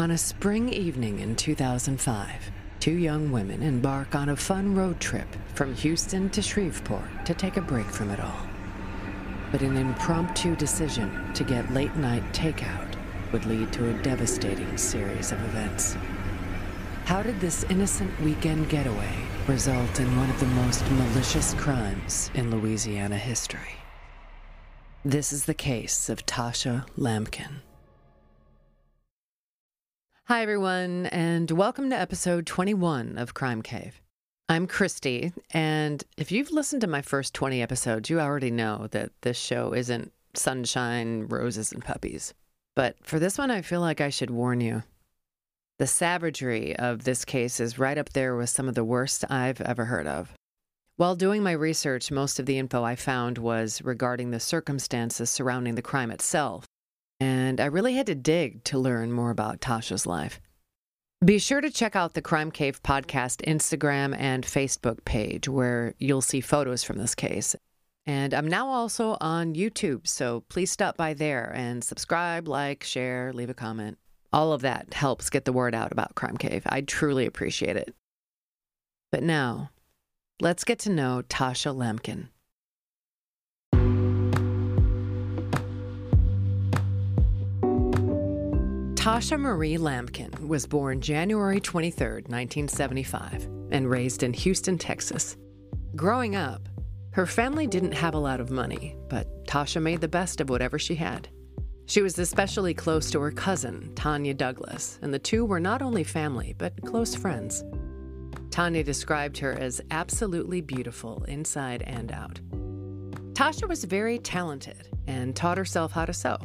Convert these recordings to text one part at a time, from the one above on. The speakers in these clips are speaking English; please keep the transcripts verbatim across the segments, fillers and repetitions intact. On a spring evening in two thousand five, two young women embark on a fun road trip from Houston to Shreveport to take a break from it all. But an impromptu decision to get late-night takeout would lead to a devastating series of events. How did this innocent weekend getaway result in one of the most malicious crimes in Louisiana history? This is the case of Tosha Lampkin. Hi, everyone, and welcome to episode twenty-one of Crime Cave. I'm Christy, and if you've listened to my first twenty episodes, you already know that this show isn't sunshine, roses, and puppies. But for this one, I feel like I should warn you. The savagery of this case is right up there with some of the worst I've ever heard of. While doing my research, most of the info I found was regarding the circumstances surrounding the crime itself, and I really had to dig to learn more about Tosha's life. Be sure to check out the Crime Cave podcast Instagram and Facebook page, where you'll see photos from this case. And I'm now also on YouTube, so please stop by there and subscribe, like, share, leave a comment. All of that helps get the word out about Crime Cave. I truly appreciate it. But now, let's get to know Tosha Lampkin. Tosha Marie Lampkin was born January twenty-third, nineteen seventy-five, and raised in Houston, Texas. Growing up, her family didn't have a lot of money, but Tosha made the best of whatever she had. She was especially close to her cousin, Tanya Douglas, and the two were not only family, but close friends. Tanya described her as absolutely beautiful inside and out. Tosha was very talented and taught herself how to sew.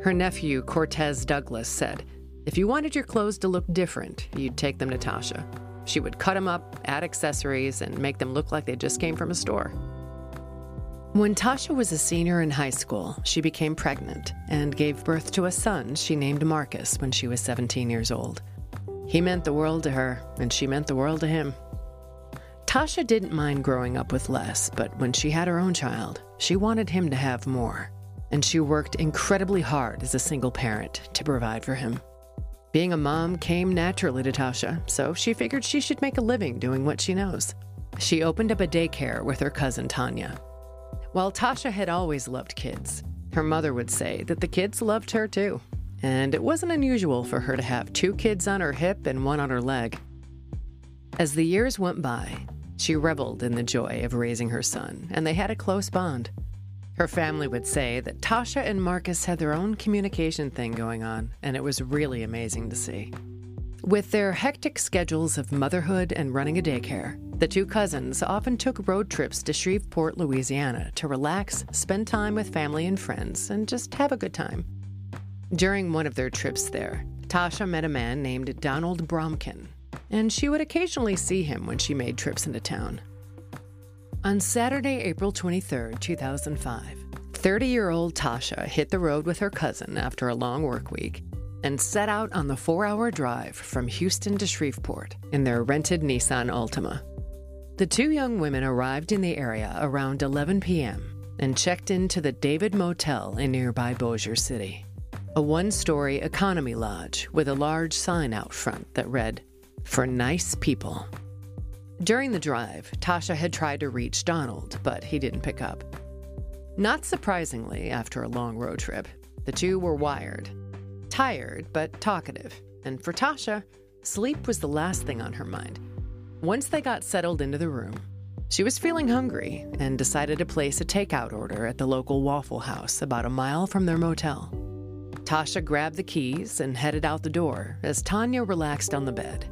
Her nephew, Cortez Douglas, said, "If you wanted your clothes to look different, you'd take them to Tosha. She would cut them up, add accessories, and make them look like they just came from a store." When Tosha was a senior in high school, she became pregnant and gave birth to a son she named Marcus when she was seventeen years old. He meant the world to her, and she meant the world to him. Tosha didn't mind growing up with less, but when she had her own child, she wanted him to have more. And she worked incredibly hard as a single parent to provide for him. Being a mom came naturally to Tosha, so she figured she should make a living doing what she knows. She opened up a daycare with her cousin Tanya. While Tosha had always loved kids, her mother would say that the kids loved her too, and it wasn't unusual for her to have two kids on her hip and one on her leg. As the years went by, she reveled in the joy of raising her son, and they had a close bond. Her family would say that Tosha and Marcus had their own communication thing going on, and it was really amazing to see. With their hectic schedules of motherhood and running a daycare, the two cousins often took road trips to Shreveport, Louisiana, to relax, spend time with family and friends, and just have a good time. During one of their trips there, Tosha met a man named Donald Bromkin, and she would occasionally see him when she made trips into town. On Saturday, April twenty-third, two thousand five, thirty-year-old Tosha hit the road with her cousin after a long work week and set out on the four-hour drive from Houston to Shreveport in their rented Nissan Altima. The two young women arrived in the area around eleven p.m. and checked into the David Motel in nearby Bossier City, a one-story economy lodge with a large sign out front that read, "For nice people." During the drive, Tosha had tried to reach Donald, but he didn't pick up. Not surprisingly, after a long road trip, the two were wired, tired but talkative, and for Tosha, sleep was the last thing on her mind. Once they got settled into the room, she was feeling hungry and decided to place a takeout order at the local Waffle House about a mile from their motel. Tosha grabbed the keys and headed out the door as Tanya relaxed on the bed,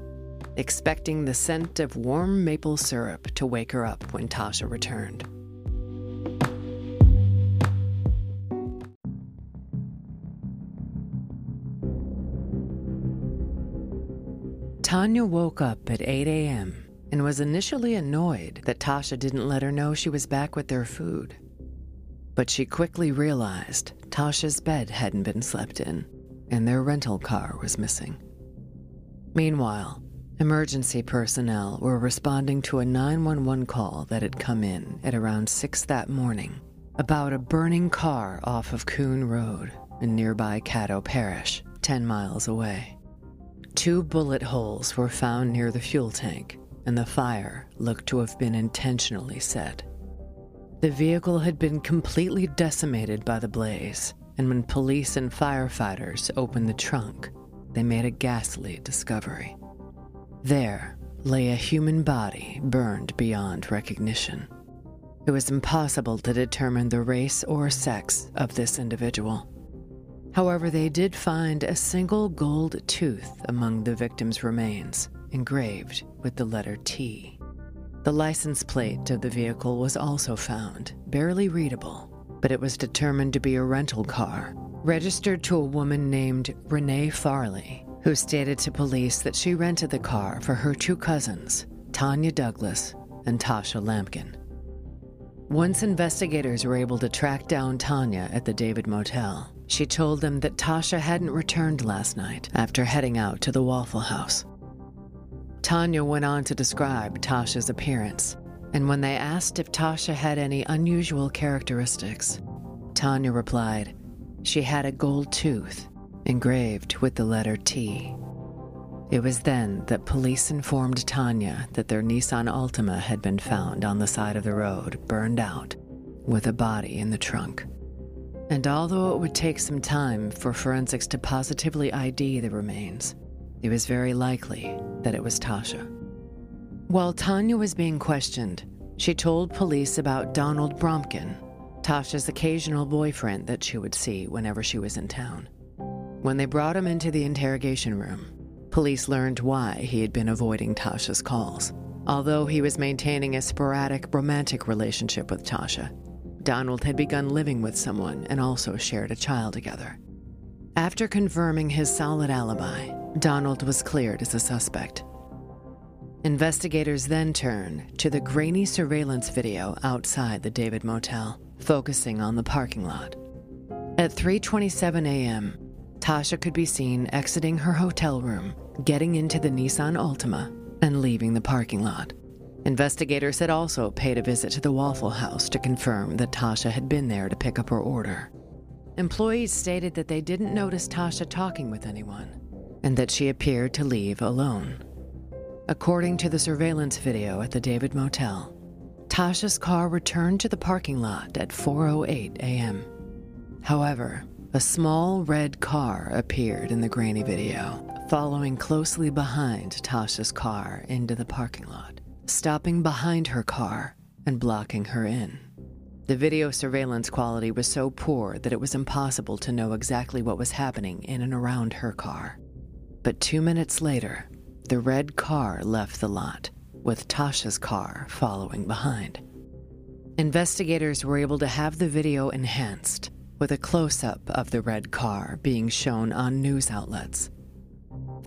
expecting the scent of warm maple syrup to wake her up when Tosha returned. Tanya woke up at eight a.m. and was initially annoyed that Tosha didn't let her know she was back with their food. But she quickly realized Tosha's bed hadn't been slept in, and their rental car was missing. Meanwhile, emergency personnel were responding to a nine one one call that had come in at around six that morning about a burning car off of Coon Road in nearby Caddo Parish, ten miles away. Two bullet holes were found near the fuel tank, and the fire looked to have been intentionally set. The vehicle had been completely decimated by the blaze, and when police and firefighters opened the trunk, they made a ghastly discovery. There lay a human body burned beyond recognition. It was impossible to determine the race or sex of this individual. However, they did find a single gold tooth among the victim's remains, engraved with the letter T. The license plate of the vehicle was also found, barely readable, but it was determined to be a rental car, registered to a woman named Renee Farley, who stated to police that she rented the car for her two cousins, Tanya Douglas and Tosha Lampkin. Once investigators were able to track down Tanya at the David Motel, she told them that Tosha hadn't returned last night after heading out to the Waffle House. Tanya went on to describe Tosha's appearance, and when they asked if Tosha had any unusual characteristics, Tanya replied, she had a gold tooth engraved with the letter T. It was then that police informed Tanya that their Nissan Altima had been found on the side of the road, burned out, with a body in the trunk. And although it would take some time for forensics to positively I D the remains, it was very likely that it was Tosha. While Tanya was being questioned, she told police about Donald Bromkin, Tosha's occasional boyfriend that she would see whenever she was in town. When they brought him into the interrogation room, police learned why he had been avoiding Tosha's calls. Although he was maintaining a sporadic romantic relationship with Tosha, Donald had begun living with someone and also shared a child together. After confirming his solid alibi, Donald was cleared as a suspect. Investigators then turned to the grainy surveillance video outside the David Motel, focusing on the parking lot. At three twenty-seven a.m., Tosha could be seen exiting her hotel room, getting into the Nissan Altima, and leaving the parking lot. Investigators had also paid a visit to the Waffle House to confirm that Tosha had been there to pick up her order. Employees stated that they didn't notice Tosha talking with anyone, and that she appeared to leave alone. According to the surveillance video at the David Motel, Tosha's car returned to the parking lot at four oh eight a.m. However, a small red car appeared in the grainy video, following closely behind Tosha's car into the parking lot, stopping behind her car and blocking her in. The video surveillance quality was so poor that it was impossible to know exactly what was happening in and around her car. But two minutes later, the red car left the lot, with Tosha's car following behind. Investigators were able to have the video enhanced, with a close-up of the red car being shown on news outlets.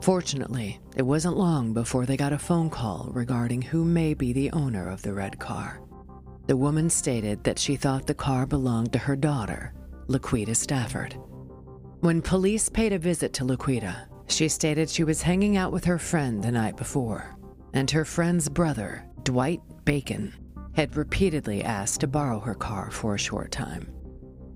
Fortunately, it wasn't long before they got a phone call regarding who may be the owner of the red car. The woman stated that she thought the car belonged to her daughter, Laquita Stafford. When police paid a visit to Laquita, she stated she was hanging out with her friend the night before, and her friend's brother, Dwight Bacon, had repeatedly asked to borrow her car for a short time.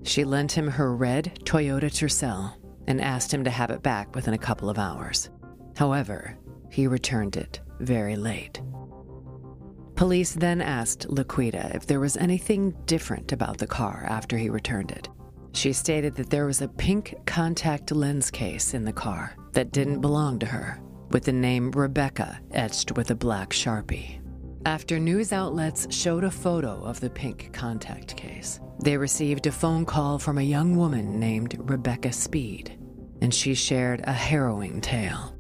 She lent him her red Toyota Tercel and asked him to have it back within a couple of hours. However, he returned it very late. Police then asked Laquita if there was anything different about the car after he returned it. She stated that there was a pink contact lens case in the car that didn't belong to her, with the name Rebecca etched with a black Sharpie. After news outlets showed a photo of the pink contact case, they received a phone call from a young woman named Rebecca Speed, and she shared a harrowing tale.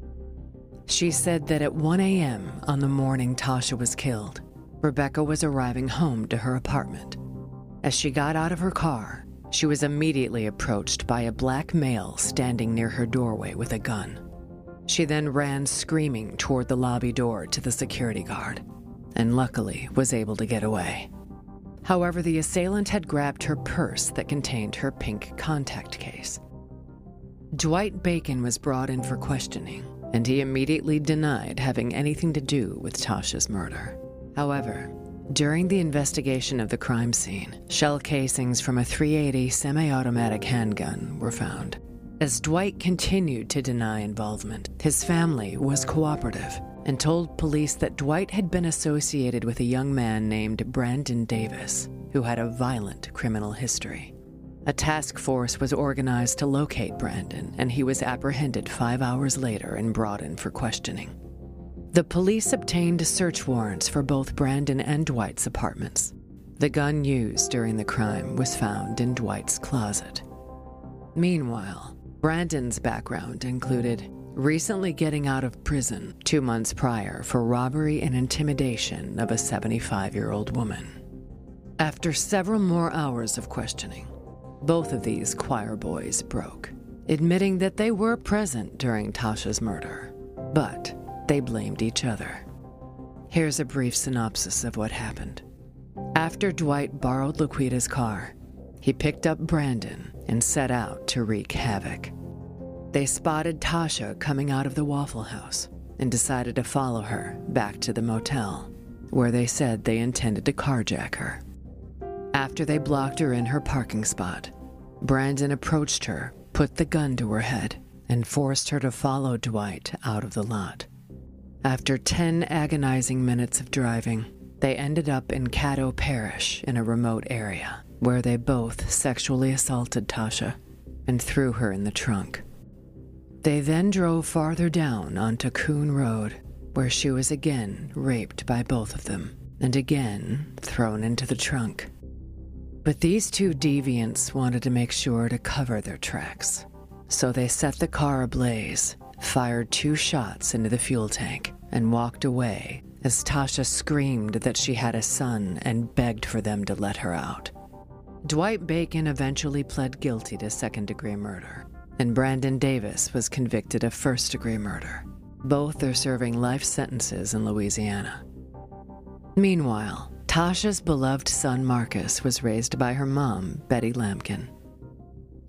She said that at one a.m. on the morning Tosha was killed, Rebecca was arriving home to her apartment. As she got out of her car, she was immediately approached by a black male standing near her doorway with a gun. She then ran screaming toward the lobby door to the security guard, and luckily was able to get away. However, the assailant had grabbed her purse that contained her pink contact case. Dwight Bacon was brought in for questioning, and he immediately denied having anything to do with Tosha's murder. However, during the investigation of the crime scene, shell casings from a three eighty semi-automatic handgun were found, As Dwight continued to deny involvement, his family was cooperative and told police that Dwight had been associated with a young man named Brandon Davis, who had a violent criminal history. A task force was organized to locate Brandon, and he was apprehended five hours later and brought in for questioning. The police obtained search warrants for both Brandon and Dwight's apartments. The gun used during the crime was found in Dwight's closet. Meanwhile, Brandon's background included recently getting out of prison two months prior for robbery and intimidation of a seventy-five-year-old woman. After several more hours of questioning, both of these choir boys broke, admitting that they were present during Tosha's murder, but they blamed each other. Here's a brief synopsis of what happened. After Dwight borrowed Laquita's car, he picked up Brandon and set out to wreak havoc. They spotted Tosha coming out of the Waffle House and decided to follow her back to the motel, where they said they intended to carjack her. After they blocked her in her parking spot, Brandon approached her, put the gun to her head, and forced her to follow Dwight out of the lot. After ten agonizing minutes of driving, they ended up in Caddo Parish in a remote area, where they both sexually assaulted Tosha and threw her in the trunk. They then drove farther down onto Coon Road, where she was again raped by both of them and again thrown into the trunk. But these two deviants wanted to make sure to cover their tracks, so they set the car ablaze, fired two shots into the fuel tank, and walked away as Tosha screamed that she had a son and begged for them to let her out. Dwight Bacon eventually pled guilty to second-degree murder, and Brandon Davis was convicted of first-degree murder. Both are serving life sentences in Louisiana. Meanwhile, Tosha's beloved son Marcus was raised by her mom, Betty Lampkin.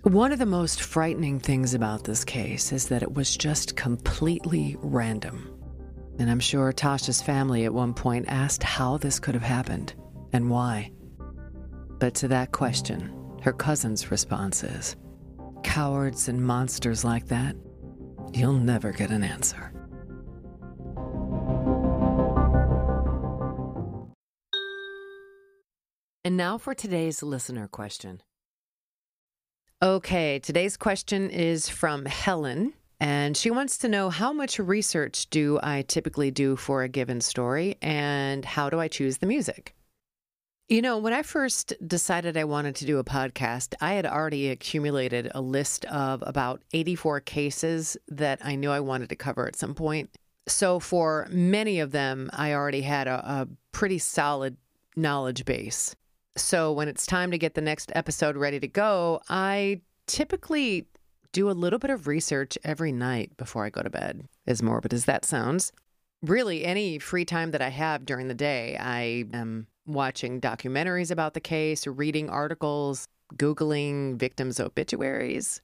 One of the most frightening things about this case is that it was just completely random. And I'm sure Tosha's family at one point asked how this could have happened and why. But to that question, her cousin's response is, cowards and monsters like that, you'll never get an answer. And now for today's listener question. Okay, today's question is from Helen, and she wants to know, how much research do I typically do for a given story, and how do I choose the music? You know, when I first decided I wanted to do a podcast, I had already accumulated a list of about eighty-four cases that I knew I wanted to cover at some point. So for many of them, I already had a, a pretty solid knowledge base. So when it's time to get the next episode ready to go, I typically do a little bit of research every night before I go to bed, as morbid as that sounds. Really, any free time that I have during the day, I am watching documentaries about the case, reading articles, Googling victims' obituaries.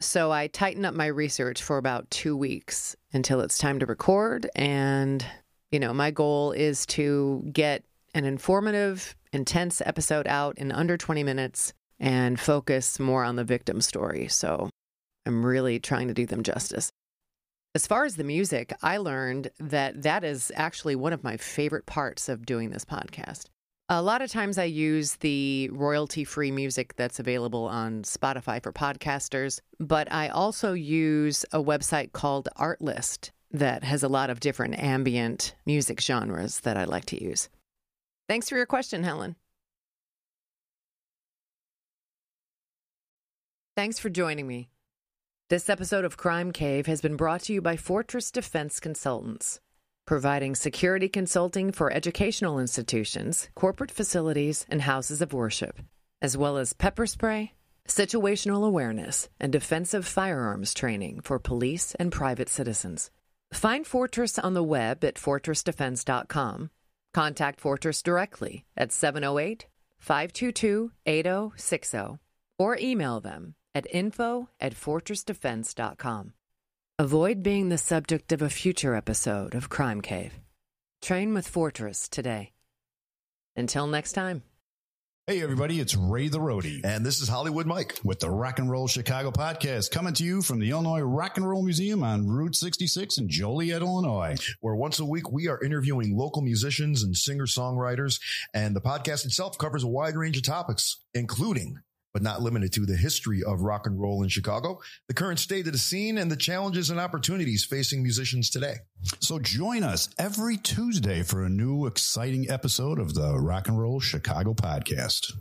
So I tighten up my research for about two weeks until it's time to record. And, you know, my goal is to get an informative, intense episode out in under twenty minutes and focus more on the victim story. So I'm really trying to do them justice. As far as the music, I learned that that is actually one of my favorite parts of doing this podcast. A lot of times I use the royalty-free music that's available on Spotify for podcasters, but I also use a website called Artlist that has a lot of different ambient music genres that I like to use. Thanks for your question, Helen. Thanks for joining me. This episode of Crime Cave has been brought to you by Fortress Defense Consultants, providing security consulting for educational institutions, corporate facilities, and houses of worship, as well as pepper spray, situational awareness, and defensive firearms training for police and private citizens. Find Fortress on the web at fortress defense dot com. Contact Fortress directly at seven oh eight, five two two, eight oh six oh or email them at info at fortress defense dot com. Avoid being the subject of a future episode of Crime Cave. Train with Fortress today. Until next time. Hey, everybody, it's Ray the Roadie. And this is Hollywood Mike with the Rock and Roll Chicago Podcast, coming to you from the Illinois Rock and Roll Museum on Route sixty-six in Joliet, Illinois, where once a week we are interviewing local musicians and singer-songwriters. And the podcast itself covers a wide range of topics, including, but not limited to, the history of rock and roll in Chicago, the current state of the scene, and the challenges and opportunities facing musicians today. So join us every Tuesday for a new exciting episode of the Rock and Roll Chicago Podcast.